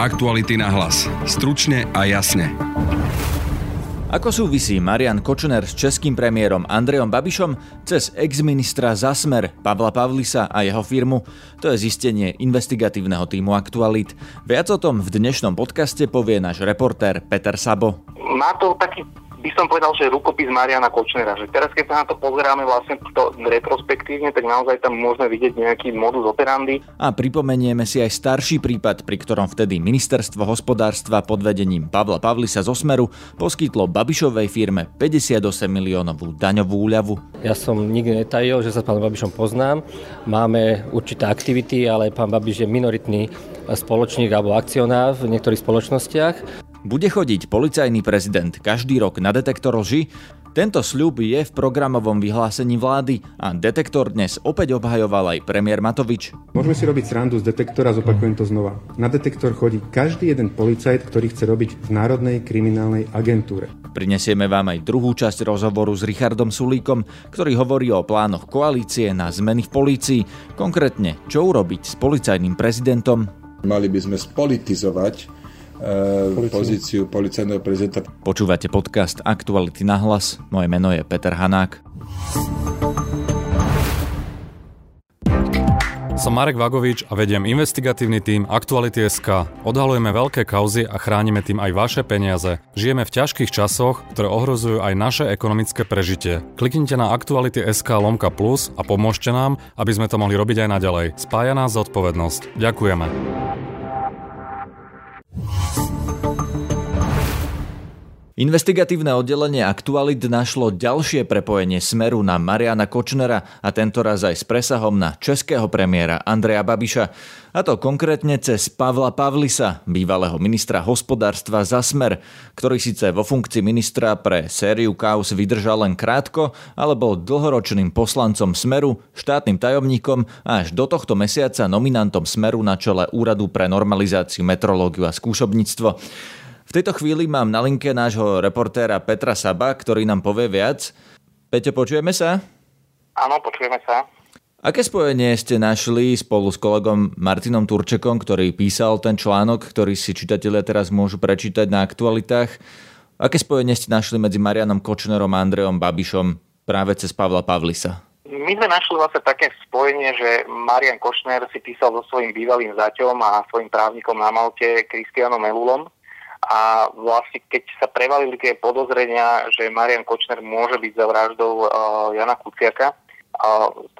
Aktuality na hlas. Stručne a jasne. Ako súvisí Marián Kočner s českým premiérom Andrejom Babišom cez exministra za Smer Pavla Pavlisa a jeho firmu? To je zistenie investigatívneho tímu Aktualít. Viac o tom v dnešnom podcaste povie náš reportér Peter Sabo. Má to taký, by som povedal, že rukopis Mariána Kočnera. Že teraz, keď sa na to pozeráme vlastne to retrospektívne, tak naozaj tam môžeme vidieť nejaký modus operandi. A pripomenieme si aj starší prípad, pri ktorom vtedy ministerstvo hospodárstva pod vedením Pavla Pavlisa zo Smeru poskytlo Babišovej firme 58 miliónovú daňovú úľavu. Ja som nikdy netajil, že sa s pánom Babišom poznám. Máme určité aktivity, ale pán Babiš je minoritný spoločník alebo akcionár v niektorých spoločnostiach. Bude chodiť policajný prezident každý rok na detektor lži? Tento sľub je v programovom vyhlásení vlády a detektor dnes opäť obhajoval aj premiér Matovič. Môžeme si robiť srandu z detektora, zopakujem to znova. Na detektor chodí každý jeden policajt, ktorý chce robiť v Národnej kriminálnej agentúre. Prinesieme vám aj druhú časť rozhovoru s Richardom Sulíkom, ktorý hovorí o plánoch koalície na zmeny v polícii, konkrétne čo urobiť s policajným prezidentom. Mali by sme spolitizovať pozíciu policajného prezidenta. Počúvate podcast Aktuality na hlas. Moje meno je Peter Hanák. Som Marek Vagovič a vediem investigatívny tím Aktuality.sk. Odhalujeme veľké kauzy a chránime tým aj vaše peniaze. Žijeme v ťažkých časoch, ktoré ohrozujú aj naše ekonomické prežitie. Kliknite na Aktuality.sk/plus a pomôžte nám, aby sme to mohli robiť aj naďalej. Spája nás zodpovednosť. Ďakujeme. Investigatívne oddelenie Aktualit našlo ďalšie prepojenie Smeru na Mariána Kočnera a tentoraz aj s presahom na českého premiéra Andreja Babiša. A to konkrétne cez Pavla Pavlisa, bývalého ministra hospodárstva za Smer, ktorý síce vo funkcii ministra pre sériu kauz vydržal len krátko, ale bol dlhoročným poslancom Smeru, štátnym tajomníkom a až do tohto mesiaca nominantom Smeru na čele Úradu pre normalizáciu, metrológiu a skúšobníctvo. V tejto chvíli mám na linke nášho reportéra Petra Saba, ktorý nám povie viac. Peťo, počujeme sa? Áno, počujeme sa. Aké spojenie ste našli spolu s kolegom Martinom Turčekom, ktorý písal ten článok, ktorý si čitatelia teraz môžu prečítať na Aktualitách? Aké spojenie ste našli medzi Marianom Kočnerom a Andrejom Babišom práve cez Pavla Pavlisa? My sme našli vlastne také spojenie, že Marián Kočner si písal so svojím bývalým zaťom a svojím právnikom na Malte Kristianom Elulom. A vlastne, keď sa prevalili tie podozrenia, že Marián Kočner môže byť za vraždou Jana Kuciaka,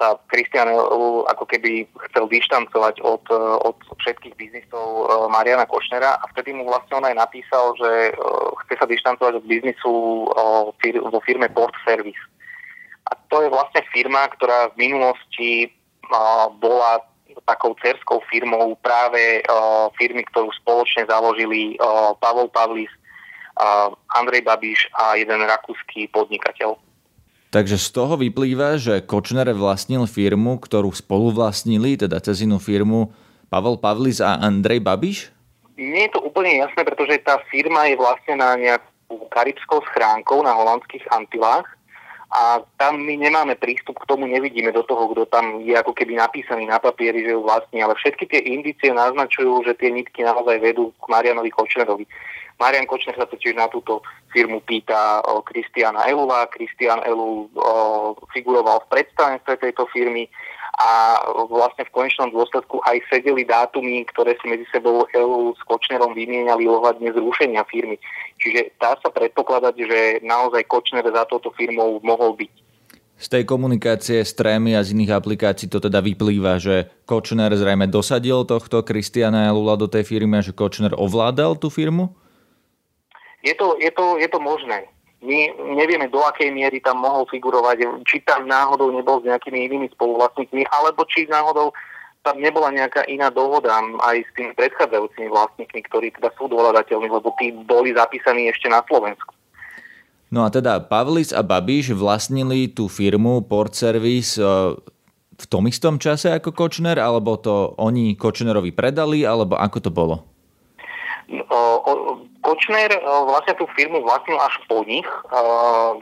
tá Kristian Elul ako keby chcel dištancovať od všetkých biznisov Mariána Kočnera a vtedy mu vlastne on aj napísal, že chce sa dištancovať od biznisu vo firme Port Service. A to je vlastne firma, ktorá v minulosti bola takou dcerskou firmou práve firmy, ktorú spoločne založili Pavel Pavlis, Andrej Babiš a jeden rakúsky podnikateľ. Takže z toho vyplýva, že Kočner vlastnil firmu, ktorú spoluvlastnili, teda cez inú firmu, Pavel Pavlis a Andrej Babiš? Nie je to úplne jasné, pretože tá firma je vlastne na nejakú karibskou schránkou na holandských Antilách. A tam my nemáme prístup k tomu, nevidíme do toho, kto tam je ako keby napísaný na papieri, že ju vlastní, ale všetky tie indície naznačujú, že tie nitky naozaj vedú k Marianovi Kočnerovi. Marián Kočner sa totiž na túto firmu pýta Kristiana Elula, Kristian Elul figuroval v predstavenstve tejto firmy a vlastne v konečnom dôsledku aj sedeli dátumy, ktoré si medzi sebou Elul s Kočnerom vymieniali ohľadne zrušenia firmy. Čiže dá sa predpokladať, že naozaj Kočner za touto firmou mohol byť. Z tej komunikácie s trémy a z iných aplikácií to teda vyplýva, že Kočner zrejme dosadil tohto Kristiana Elula do tej firmy a že Kočner ovládal tú firmu? Je to možné. My nevieme, do akej miery tam mohol figurovať, či tam náhodou nebol s nejakými inými spoluvlastníkmi, alebo či náhodou tam nebola nejaká iná dohoda aj s tými predchádzajúcimi vlastníkmi, ktorí teda sú dohľadateľmi, lebo tí boli zapísaní ešte na Slovensku. No a teda Pavlis a Babiš vlastnili tú firmu Port Service v tom istom čase ako Kočner, alebo to oni Kočnerovi predali, alebo ako to bolo? Kočner vlastne tú firmu vlastnil až po nich,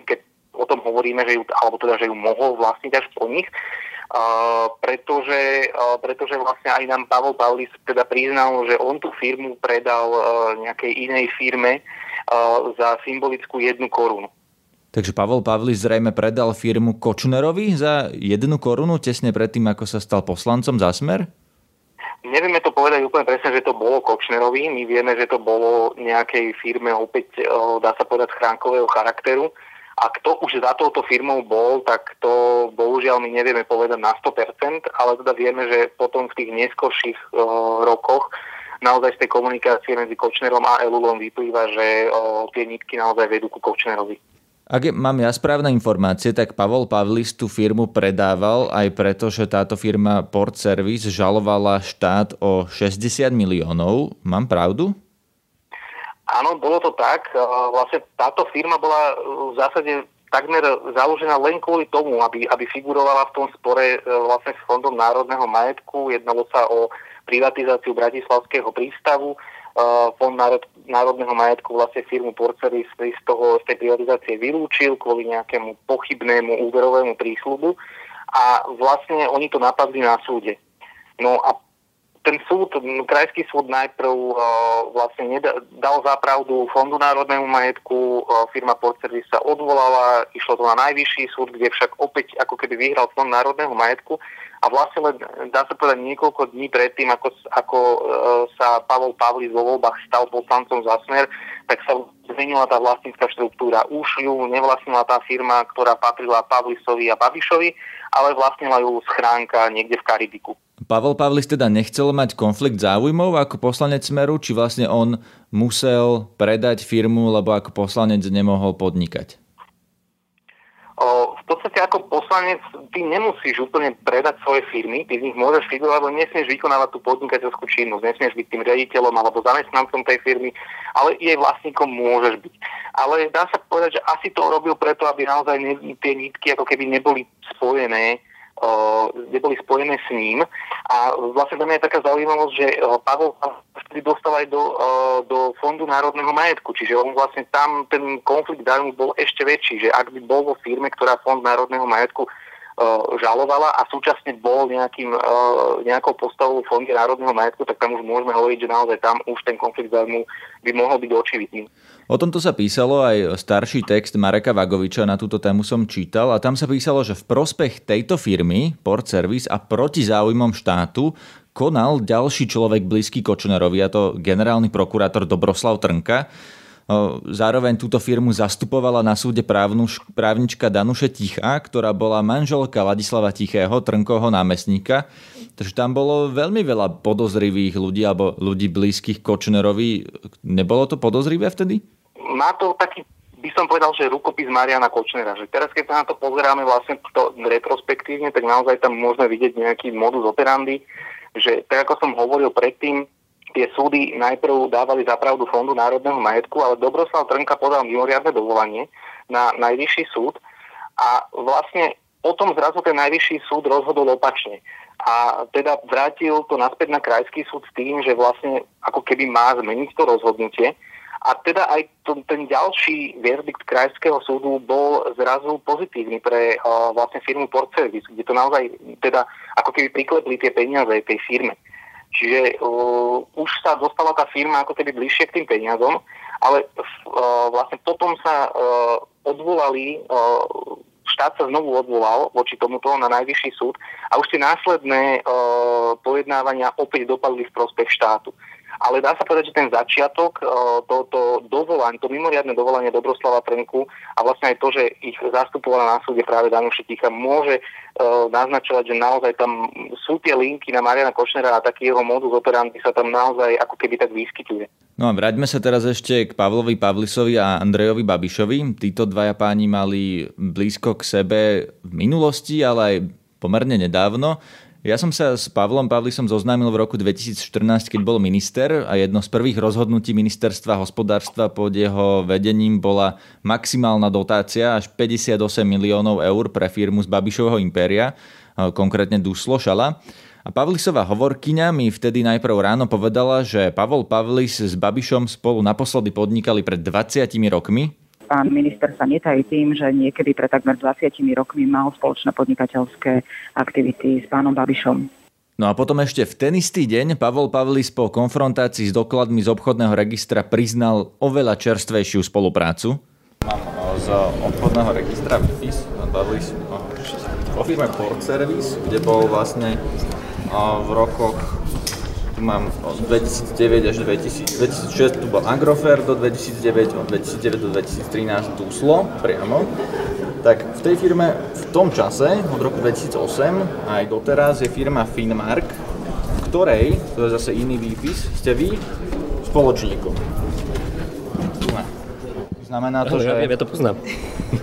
keď o tom hovoríme, že ju mohol vlastniť až po nich. pretože vlastne aj nám Pavel Pavlis teda priznal, že on tú firmu predal nejakej inej firme za symbolickú 1 korunu. Takže Pavel Pavlis zrejme predal firmu Kočnerovi za 1 korunu tesne predtým, ako sa stal poslancom za Smer? Nevieme to povedať úplne presne, že to bolo Kočnerovi. My vieme, že to bolo nejakej firme opäť, dá sa povedať, schránkového charakteru. A kto už za touto firmou bol, tak to bohužiaľ my nevieme povedať na 100%, ale teda vieme, že potom v tých neskorších rokoch naozaj z tej komunikácie medzi Kočnerom a Elulom vyplýva, že tie nitky naozaj vedú ku Kočnerovi. Ak mám ja správne informácie, tak Pavel Pavlis tú firmu predával aj preto, že táto firma Port Service žalovala štát o 60 miliónov. Mám pravdu? Áno, bolo to tak. Vlastne táto firma bola v zásade takmer založená len kvôli tomu, aby figurovala v tom spore vlastne s Fondom národného majetku. Jednalo sa o privatizáciu Bratislavského prístavu. Fond národného majetku vlastne firmu Port Service z tej privatizácie vylúčil kvôli nejakému pochybnému úverovému prísľubu a vlastne oni to napadli na súde. No a ten súd, krajský súd najprv vlastne dal za pravdu Fondu národnému majetku, firma Port Service sa odvolala, išlo to na najvyšší súd, kde však opäť ako keby vyhral Fond národného majetku a vlastne len, dá sa povedať, niekoľko dní predtým, ako sa Pavel Pavlis vo voľbách stal poslancom za Smer, tak sa zmenila tá vlastnícka štruktúra. Už ju nevlastnila tá firma, ktorá patrila Pavlisovi a Babišovi, ale vlastnila ju schránka niekde v Karibiku. Pavel Pavlis teda nechcel mať konflikt záujmov ako poslanec Smeru, či vlastne on musel predať firmu, lebo ako poslanec nemohol podnikať? V podstate ako poslanec ty nemusíš úplne predať svoje firmy, ty z nich môžeš figurovať, lebo nesmieš vykonávať tú podnikateľskú činnosť, nesmieš byť tým riaditeľom alebo zamestnancom tej firmy, ale jej vlastníkom môžeš byť. Ale dá sa povedať, že asi to robil preto, aby naozaj tie nitky ako keby neboli spojené s ním. A vlastne tam je taká zaujímavosť, že Pavel dostal aj do Fondu národného majetku, čiže on vlastne tam ten konflikt záujmov bol ešte väčší, že ak by bol vo firme, ktorá Fond národného majetku žalovala a súčasne bol nejakou postavou v Fonde národného majetku, tak tam už môžeme hovoriť, že naozaj tam už ten konflikt záujmov by mohol byť očividný. O tomto sa písalo aj starší text Mareka Vagoviča, na túto tému som čítal a tam sa písalo, že v prospech tejto firmy Port Service a proti záujmom štátu konal ďalší človek blízky Kočnerovi, a to generálny prokurátor Dobroslav Trnka. Zároveň túto firmu zastupovala na súde právnička Danuše Tichá, ktorá bola manželka Ladislava Tichého, Trnkovho námestníka. Takže tam bolo veľmi veľa podozrivých ľudí alebo ľudí blízkych Kočnerovi. Nebolo to podozrivé vtedy? Má to taký, by som povedal, že rukopis Mariána Kočnera. Že teraz, keď sa na to pozeráme vlastne to retrospektívne, tak naozaj tam môžeme vidieť nejaký modus operandi, že tak ako som hovoril predtým, tie súdy najprv dávali za pravdu Fondu národného majetku, ale Dobroslav Trnka podal mimoriadne dovolanie na najvyšší súd a vlastne potom zrazu ten najvyšší súd rozhodol opačne. A teda vrátil to naspäť na krajský súd s tým, že vlastne ako keby má zmeniť to rozhodnutie. A teda aj ten ďalší verdikt krajského súdu bol zrazu pozitívny pre vlastne firmu Port Service, kde to naozaj teda ako keby priklepli tie peniaze tej firme. Čiže už sa dostala tá firma ako keby bližšie k tým peniazom, ale vlastne potom sa odvolali, štát sa znovu odvolal voči tomuto na najvyšší súd a už tie následné pojednávania opäť dopadli v prospech štátu. Ale dá sa povedať, že ten začiatok, to mimoriadne dovolanie Dobroslava Trnku a vlastne aj to, že ich zastupovala na súde práve Danuše Tichá, môže naznačovať, že naozaj tam sú tie linky na Mariána Kočnera a taký jeho modus operandi sa tam naozaj ako keby tak vyskytuje. No a vráťme sa teraz ešte k Pavlovi Pavlisovi a Andrejovi Babišovi. Títo dvaja páni mali blízko k sebe v minulosti, ale aj pomerne nedávno. Ja som sa s Pavlom Pavlisom zoznámil v roku 2014, keď bol minister a jedno z prvých rozhodnutí ministerstva hospodárstva pod jeho vedením bola maximálna dotácia až 58 miliónov eur pre firmu z Babišovho impéria, konkrétne Duslošala. A Pavlisová hovorkyňa mi vtedy najprv ráno povedala, že Pavel Pavlis s Babišom spolu naposledy podnikali pred 20 rokmi pán minister sa netají tým, že niekedy pred takmer 20 rokmi mal spoločné podnikateľské aktivity s pánom Babišom. No a potom ešte v ten istý deň Pavel Pavlis po konfrontácii s dokladmi z obchodného registra priznal oveľa čerstvejšiu spoluprácu. Mám z obchodného registra výpis, Pavlis o firme Port Service, kde bol vlastne v rokoch, tu mám od 2009 až 2006, tu bol Agrofair do 2009, od 2009 do 2013 Duslo priamo. Tak v tej firme v tom čase, od roku 2008 aj doteraz, je firma Finmark, ktorej, to je zase iný výpis, ste vy spoločníkom. Znamená to, že... Ja to poznám.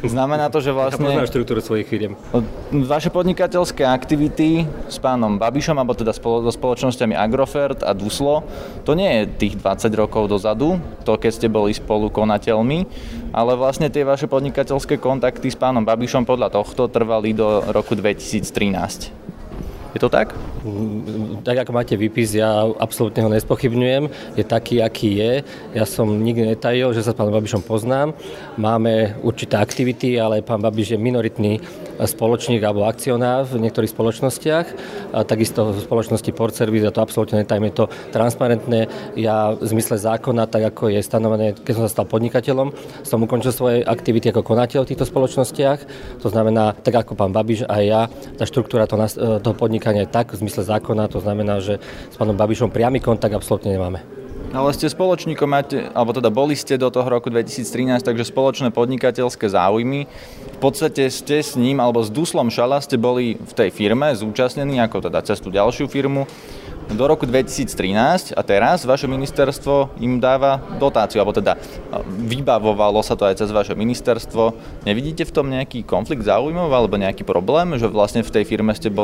Znamená to, že vlastne... Ja poznám štruktúru svojich firiem. Vaše podnikateľské aktivity s pánom Babišom, alebo teda so spoločnosťami Agrofert a Duslo, to nie je tých 20 rokov dozadu, to keď ste boli spolukonateľmi, ale vlastne tie vaše podnikateľské kontakty s pánom Babišom podľa tohto trvali do roku 2013. Je to tak? Tak, ako máte výpis, ja absolútne ho nespochybňujem. Je taký, aký je. Ja som nikdy netajil, že sa s pánom Babišom poznám. Máme určité aktivity, ale pán Babiš je minoritný spoločník alebo akcionár v niektorých spoločnostiach. A takisto v spoločnosti Port Service, ja to absolútne netajím. Je to transparentné. Ja v zmysle zákona, tak ako je stanovené, keď som sa stal podnikateľom, som ukončil svoje aktivity ako konateľ v týchto spoločnostiach. To znamená, tak ako pán Babiš a ja, tá štruktúra toho podnikania je tak v zmysle zákona, to znamená, že s pánom Babišom priamy kontakt absolútne nemáme. Ale ste spoločníkom, alebo teda boli ste do toho roku 2013, takže spoločné podnikateľské záujmy. V podstate ste s ním, alebo s Duslošala ste boli v tej firme zúčastnení, ako teda cez tú ďalšiu firmu, do roku 2013 a teraz vaše ministerstvo im dáva dotáciu, alebo teda vybavovalo sa to aj cez vaše ministerstvo. Nevidíte v tom nejaký konflikt záujmov alebo nejaký problém, že vlastne v tej firme ste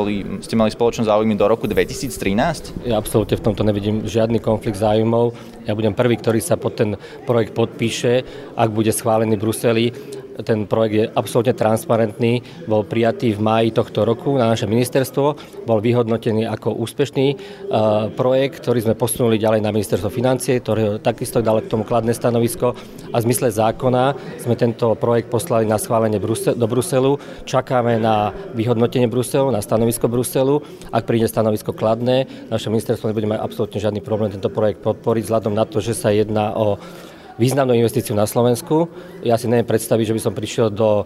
mali spoločné záujmy do roku 2013? Ja absolútne v tomto nevidím žiadny konflikt záujmov. Ja budem prvý, ktorý sa pod ten projekt podpíše, ak bude schválený v Bruseli. Ten projekt je absolútne transparentný, bol prijatý v máji tohto roku na naše ministerstvo, bol vyhodnotený ako úspešný projekt, ktorý sme posunuli ďalej na ministerstvo financie, ktoré takisto dalo k tomu kladné stanovisko a v zmysle zákona sme tento projekt poslali na schválenie do Bruselu, čakáme na vyhodnotenie Bruselu, na stanovisko Bruselu, ak príde stanovisko kladné, naše ministerstvo nebude mať absolútne žiadny problém tento projekt podporiť, vzhľadom na to, že sa jedná o významnú investíciu na Slovensku. Ja si neviem predstaviť, že by som prišiel do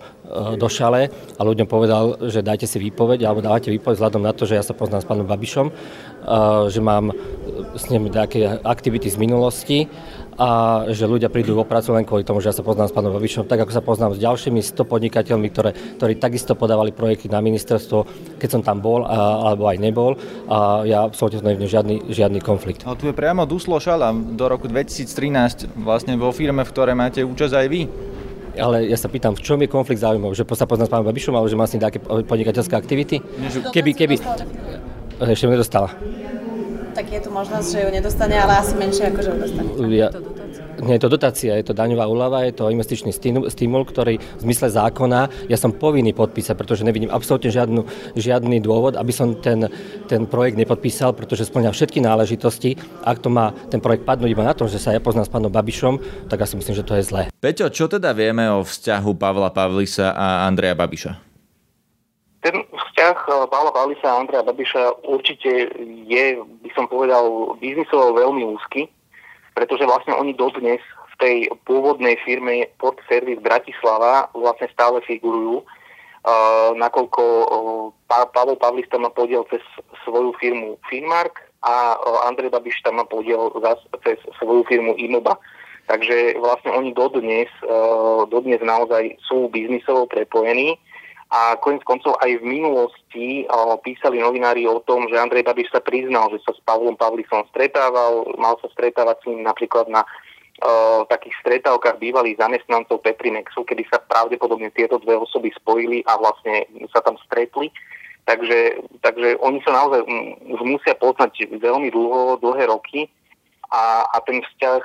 Šale a ľuďom povedal, že dajte si výpoveď, alebo dávate výpoveď vzhľadom na to, že ja sa poznám s pánom Babišom, že mám s ním nejaké aktivity z minulosti a že ľudia prídu o prácu len kvôli tomu, že ja sa poznám s pánom Babišom, tak ako sa poznám s ďalšími 100 podnikateľmi, ktorí takisto podávali projekty na ministerstvo, keď som tam bol alebo aj nebol. A ja absolútne neviem žiadny konflikt. A tu je priamo Duslošala do roku 2013 vlastne vo firme, v ktorej máte účasť aj vy. Ale ja sa pýtam, v čom je konflikt záujmov? Že sa poznám s pánom Babišom, alebo že má s ním nejaké podnikateľské aktivity? Keby... Ešte nedostala. Tak je tu možnosť, že ju nedostane, ale asi menšie ako, že ju dostane. Nie je to dotácia, je to daňová úľava, je to investičný stimul, ktorý v zmysle zákona ja som povinný podpísať, pretože nevidím absolútne žiadny dôvod, aby som ten projekt nepodpísal, pretože spĺňa všetky náležitosti. Ak to má ten projekt padnúť iba na tom, že sa ja poznám s pánom Babišom, tak ja si myslím, že to je zlé. Peťo, čo teda vieme o vzťahu Pavla Pavlisa a Andreja Babiša? Ten vzťah Pavla Pavlisa a Andreja Babiša určite je, by som povedal, biznisovo veľmi úzky, pretože vlastne oni dodnes v tej pôvodnej firme Port Service Bratislava vlastne stále figurujú, nakoľko Pavel Pavlis tam má podiel cez svoju firmu Finmark a Andrej Babiš tam má podiel cez svoju firmu Inoba. Takže vlastne oni dodnes naozaj sú biznisovo prepojení. A koniec koncov aj v minulosti písali novinári o tom, že Andrej Babiš sa priznal, že sa s Pavlom Pavlisom stretával, mal sa stretávať s ním napríklad na takých stretávkach bývalých zamestnancov Petrinexu, kedy sa pravdepodobne tieto dve osoby spojili a vlastne sa tam stretli. Takže oni sa naozaj už musia poznať veľmi dlhé roky a ten vzťah...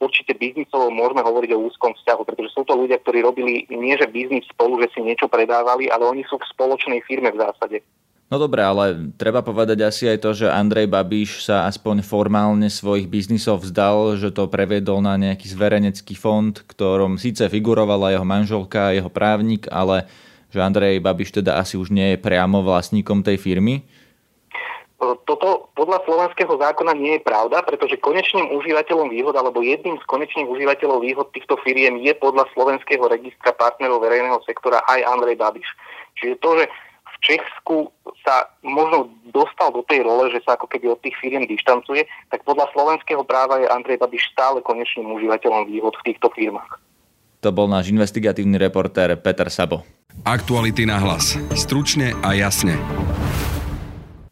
Určite biznisovo môžeme hovoriť o úzkom vzťahu, pretože sú to ľudia, ktorí robili nie že biznis spolu, že si niečo predávali, ale oni sú v spoločnej firme v zásade. No dobre, ale treba povedať asi aj to, že Andrej Babiš sa aspoň formálne svojich biznisov vzdal, že to previedol na nejaký zverenecký fond, ktorom síce figurovala jeho manželka, jeho právnik, ale že Andrej Babiš teda asi už nie je priamo vlastníkom tej firmy. Toto podľa slovenského zákona nie je pravda, pretože konečným užívateľom výhod alebo jedným z konečných užívateľov výhod týchto firiem je podľa slovenského registra partnerov verejného sektora aj Andrej Babiš. Čiže to, že v Česku sa možno dostal do tej role, že sa ako keby od tých firiem dištancuje, tak podľa slovenského práva je Andrej Babiš stále konečným užívateľom výhod v týchto firmách. To bol náš investigatívny reportér Peter Sabo. Aktuality na hlas. Stručne a jasne.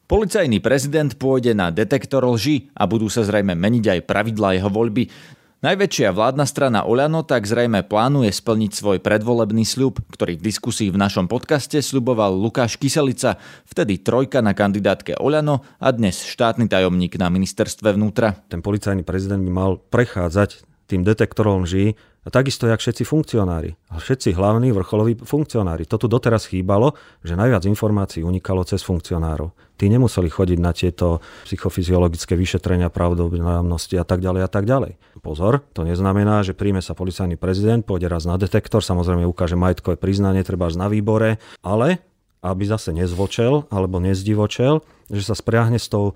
Policajný prezident pôjde na detektor lži a budú sa zrejme meniť aj pravidlá jeho voľby. Najväčšia vládna strana Oľano tak zrejme plánuje splniť svoj predvolebný sľub, ktorý v diskusii v našom podcaste sľuboval Lukáš Kyselica, vtedy trojka na kandidátke Oľano a dnes štátny tajomník na ministerstve vnútra. Ten policajný prezident by mal prechádzať tým detektorom lží, a takisto jak všetci funkcionári, všetci hlavní vrcholoví funkcionári. To tu doteraz chýbalo, že najviac informácií unikalo cez funkcionárov. Tí nemuseli chodiť na tieto psychofyziologické vyšetrenia pravdopodobnosti a tak ďalej. Pozor, to neznamená, že príjme sa policajný prezident, pôjde raz na detektor, samozrejme ukáže majetkové priznanie, treba až na výbore, ale aby zase nezvočel alebo nezdivočel, že sa spriahne s tou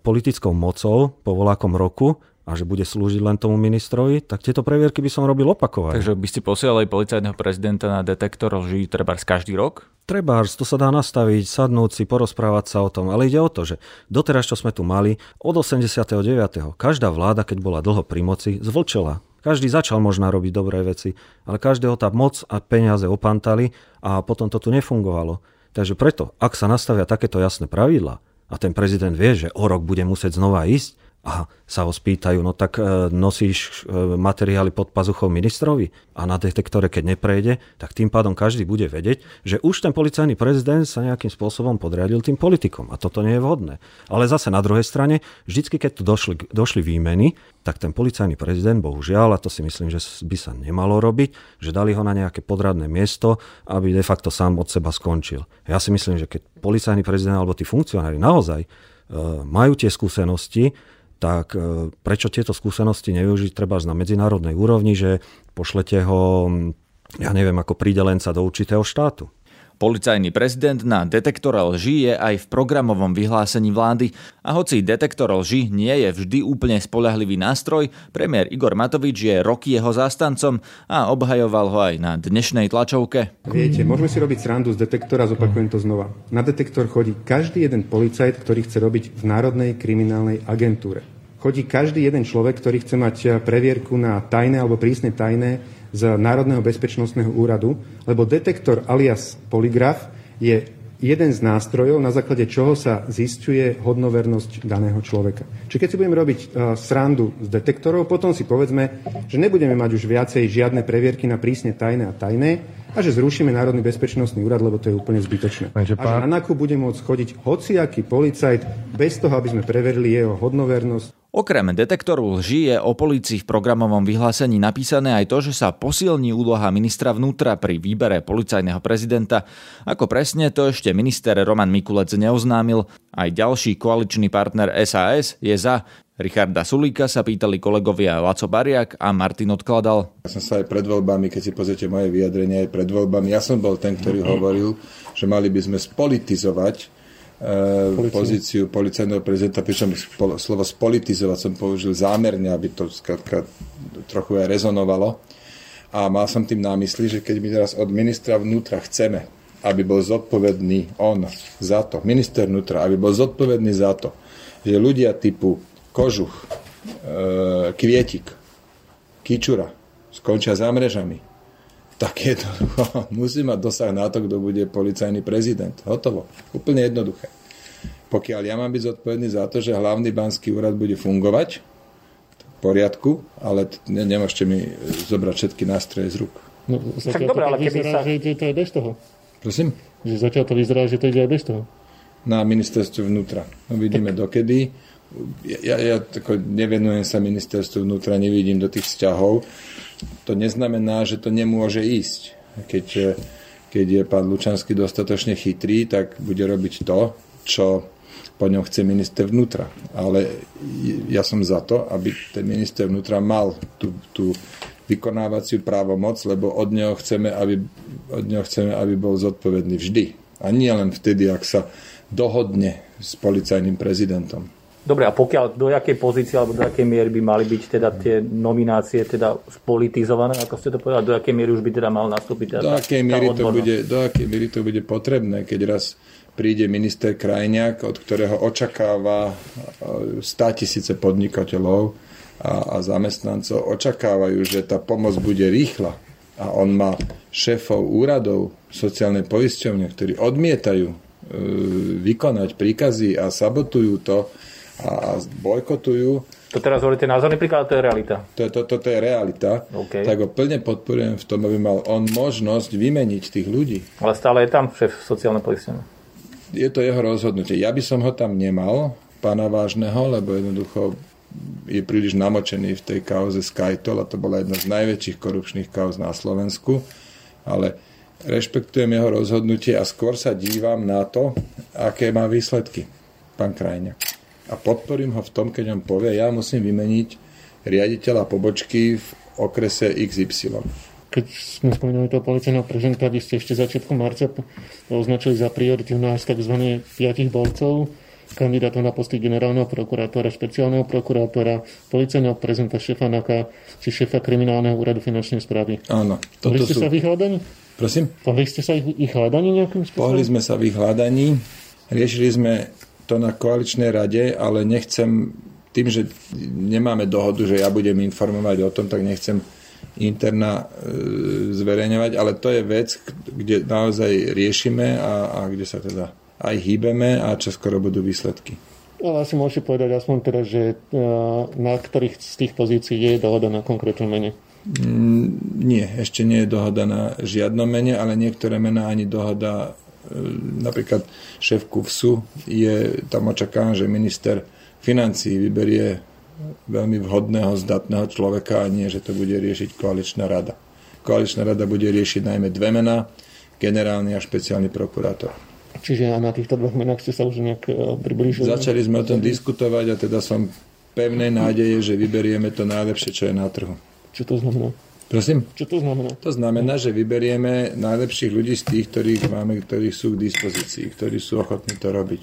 politickou mocou po voľakom roku, a že bude slúžiť len tomu ministrovi, tak tieto previerky by som robil opakovane. Takže by ste posielali policajného prezidenta na detektor lží trebárs každý rok? Trebárs, to sa dá nastaviť, sadnúť si, porozprávať sa o tom. Ale ide o to, že doteraz, čo sme tu mali, od 89. každá vláda, keď bola dlho pri moci, zvlčela. Každý začal možno robiť dobré veci, ale každého tá moc a peniaze opantali a potom to tu nefungovalo. Takže preto, ak sa nastavia takéto jasné pravidlá a ten prezident vie, že o rok bude musieť znova ísť, a sa ho spýtajú, no tak nosíš materiály pod pazuchou ministrovi a na detektore, keď neprejde, tak tým pádom každý bude vedieť, že už ten policajný prezident sa nejakým spôsobom podriadil tým politikom a toto nie je vhodné. Ale zase na druhej strane, vždycky keď tu došli výmeny, tak ten policajný prezident, bohužiaľ, a to si myslím, že by sa nemalo robiť, že dali ho na nejaké podradné miesto, aby de facto sám od seba skončil. Ja si myslím, že keď policajný prezident alebo tí funkcionári naozaj majú tie skúsenosti, tak prečo tieto skúsenosti nevyužiť treba na medzinárodnej úrovni, že pošlete ho, ja neviem, ako pridelenca do určitého štátu. Policajný prezident na detektore lží je aj v programovom vyhlásení vlády. A hoci detektor lží nie je vždy úplne spoľahlivý nástroj, premiér Igor Matovič je roky jeho zástancom a obhajoval ho aj na dnešnej tlačovke. Viete, môžeme si robiť srandu z detektora, zopakujem to znova. Na detektor chodí každý jeden policajt, ktorý chce robiť v Národnej kriminálnej agentúre. Chodí každý jeden človek, ktorý chce mať previerku na tajné alebo prísne tajné z Národného bezpečnostného úradu, lebo detektor alias polygraf je jeden z nástrojov, na základe čoho sa zisťuje hodnovernosť daného človeka. Čiže keď si budeme robiť srandu z detektorov, potom si povedzme, že nebudeme mať už viacej žiadne previerky na prísne tajné a tajné a že zrušíme Národný bezpečnostný úrad, lebo to je úplne zbytočné. A že na NAKU bude môcť chodiť hociaký policajt bez toho, aby sme preverili jeho hodnovernosť. Okrem detektoru lží je o polícii v programovom vyhlásení napísané aj to, že sa posilní úloha ministra vnútra pri výbere policajného prezidenta. Ako presne, to ešte minister Roman Mikulec neoznámil. Aj ďalší koaličný partner SAS je za. Richarda Sulíka sa pýtali kolegovia Laco Bariak a Martin Odkladal. Ja som sa aj pred voľbami, keď si pozrite moje vyjadrenie aj pred voľbami, ja som bol ten, ktorý hovoril, že mali by sme spolitizovať pozíciu policajného prezidenta, pričom slovo spolitizovať som použil zámerne, aby to skrátka trochu aj rezonovalo. A mal som tým na mysli, že keď my teraz od ministra vnútra chceme, aby bol zodpovedný on za to, minister vnútra, aby bol zodpovedný za to, že ľudia typu Kožuch, Kvietik, Kičura skončia za mrežami, tak jednoducho musí mať dosah na to, kto bude policajný prezident. Hotovo. Úplne jednoduché. Pokiaľ ja mám byť zodpovedný za to, že hlavný banský úrad bude fungovať, v poriadku, ale nemôžete mi zobrať všetky nástroje z rúk. No, tak dobré, ale keby sa... Že to je bez toho. Prosím? Že zatiaľ to vyzerá, že to ide aj bez toho. Na ministerstve vnútra. No, vidíme dokedy. Ja nevenujem sa ministerstvu vnútra, nevidím do tých vzťahov. To neznamená, že to nemôže ísť. Keď keď je pán Lučanský dostatočne chytrý, tak bude robiť to, čo po ňom chce minister vnútra. Ale ja som za to, aby ten minister vnútra mal tú vykonávaciu právomoc, lebo od neho chceme, aby bol zodpovedný vždy. A nie len vtedy, ak sa dohodne s policajným prezidentom. Dobre, a pokiaľ, do jakej pozície alebo do jakej miery by mali byť teda tie nominácie teda spolitizované, ako ste to povedali, do jakej miery už by teda mal nastúpiť teda do akej miery to bude potrebné, keď raz príde minister Krajniak, od ktorého očakáva 100 000 podnikateľov a zamestnancov, očakávajú, že tá pomoc bude rýchla. A on má šéfov úradov sociálnej poisťovne, ktorí odmietajú vykonať príkazy a sabotujú to a bojkotujú. To teraz hovoríte názorný príklad, to je realita? Toto je realita. Okay. Tak ho plne podporujem v tom, aby mal on možnosť vymeniť tých ľudí. Ale stále je tam šéf sociálne poistenie. Je to jeho rozhodnutie. Ja by som ho tam nemal, pána Vážneho, lebo jednoducho je príliš namočený v tej kauze Skytol a to bola jedna z najväčších korupčných kauz na Slovensku. Ale rešpektujem jeho rozhodnutie a skôr sa dívam na to, aké má výsledky pán Krajňák. A podporím ho v tom, keď on povie, ja musím vymeniť riaditeľa pobočky v okrese XY. Keď sme spomenuli toho policajného prezidenta, vy ste ešte začiatkom marca označili za prioritívne až tzv. 5 borcov, kandidátov na posty generálneho prokurátora, špeciálneho prokurátora, policajného prezidenta, šéfa NAKA či šéfa kriminálneho úradu finančnej správy. Áno. Pohli ste sa v ich hľadaní? Prosím? Pohli ste sa ich hľadaní nejakým spôsobom? Pohli sme sa v ich hľadaní. Riešili sme to na koaličnej rade, ale nechcem tým, že nemáme dohodu, že ja budem informovať o tom, tak nechcem interna zverejňovať, ale to je vec, kde naozaj riešime a kde sa teda aj hýbeme a čoskoro budú výsledky. Ale asi môžete povedať aspoň teda, že na ktorých z tých pozícií je dohoda na konkrétnom mene? Nie, ešte nie je dohoda na žiadnom mene, ale niektoré mená ani dohoda. Napríklad šéf KUVSu je, tam očakávam, že minister financií vyberie veľmi vhodného, zdatného človeka a nie, že to bude riešiť koaličná rada. Koaličná rada bude riešiť najmä dve mená, generálny a špeciálny prokurátor. Čiže na týchto dvoch menách ste sa už nejak približili? Začali sme o tom diskutovať a teda som pevnej nádeje, že vyberieme to najlepšie, čo je na trhu. Čo to znamená? Prosím? Čo to znamená? To znamená, že vyberieme najlepších ľudí z tých, ktorých máme, ktorí sú k dispozícii, ktorí sú ochotní to robiť,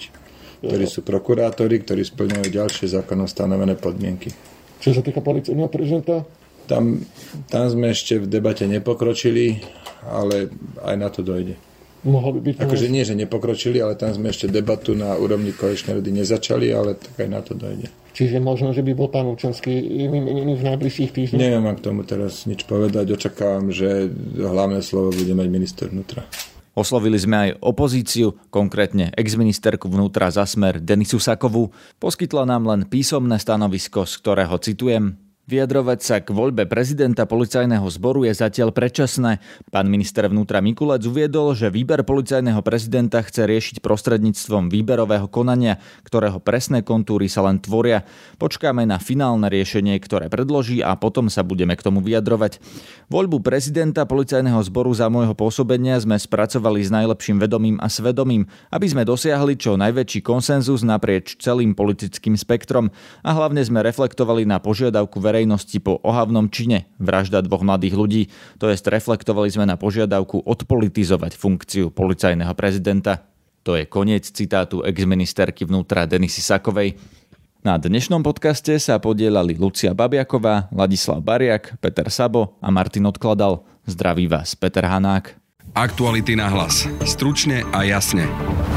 ktorí sú prokurátori, ktorí splňujú ďalšie zákonom stanovené podmienky. Čo sa týka policajného prezidenta? Tam sme ešte v debate nepokročili, ale aj na to dojde. Mohol by byť... Akože nie, že nepokročili, ale tam sme ešte debatu na úrovni koaličnej rady nezačali, ale tak aj na to dojde. Čiže možno, že by bol pán Lučanský v najbližších týždňoch? Neviem, mám k tomu teraz nič povedať. Očakávam, že hlavné slovo bude mať minister vnútra. Oslovili sme aj opozíciu, konkrétne exministerku vnútra za Smer Denisu Sakovú. Poskytla nám len písomné stanovisko, z ktorého citujem: vyjadrovať sa k voľbe prezidenta policajného zboru je zatiaľ predčasné. Pán minister vnútra Mikulec uviedol, že výber policajného prezidenta chce riešiť prostredníctvom výberového konania, ktorého presné kontúry sa len tvoria. Počkáme na finálne riešenie, ktoré predloží a potom sa budeme k tomu vyjadrovať. Voľbu prezidenta policajného zboru za môjho pôsobenia sme spracovali s najlepším vedomím a svedomím, aby sme dosiahli čo najväčší konsenzus naprieč celým politickým spektrom a hlavne sme reflektovali na požiadavku verejnosti po ohavnom čine, vražda dvoch mladých ľudí, to jest reflektovali sme na požiadavku odpolitizovať funkciu policajného prezidenta. To je koniec citátu ex-ministerky vnútra Denisy Sakovej. Na dnešnom podcaste sa podielali Lucia Babiaková, Ladislav Bariak, Peter Sabo a Martin Odkladal. Zdraví vás Peter Hanák. Aktuality na hlas. Stručne a jasne.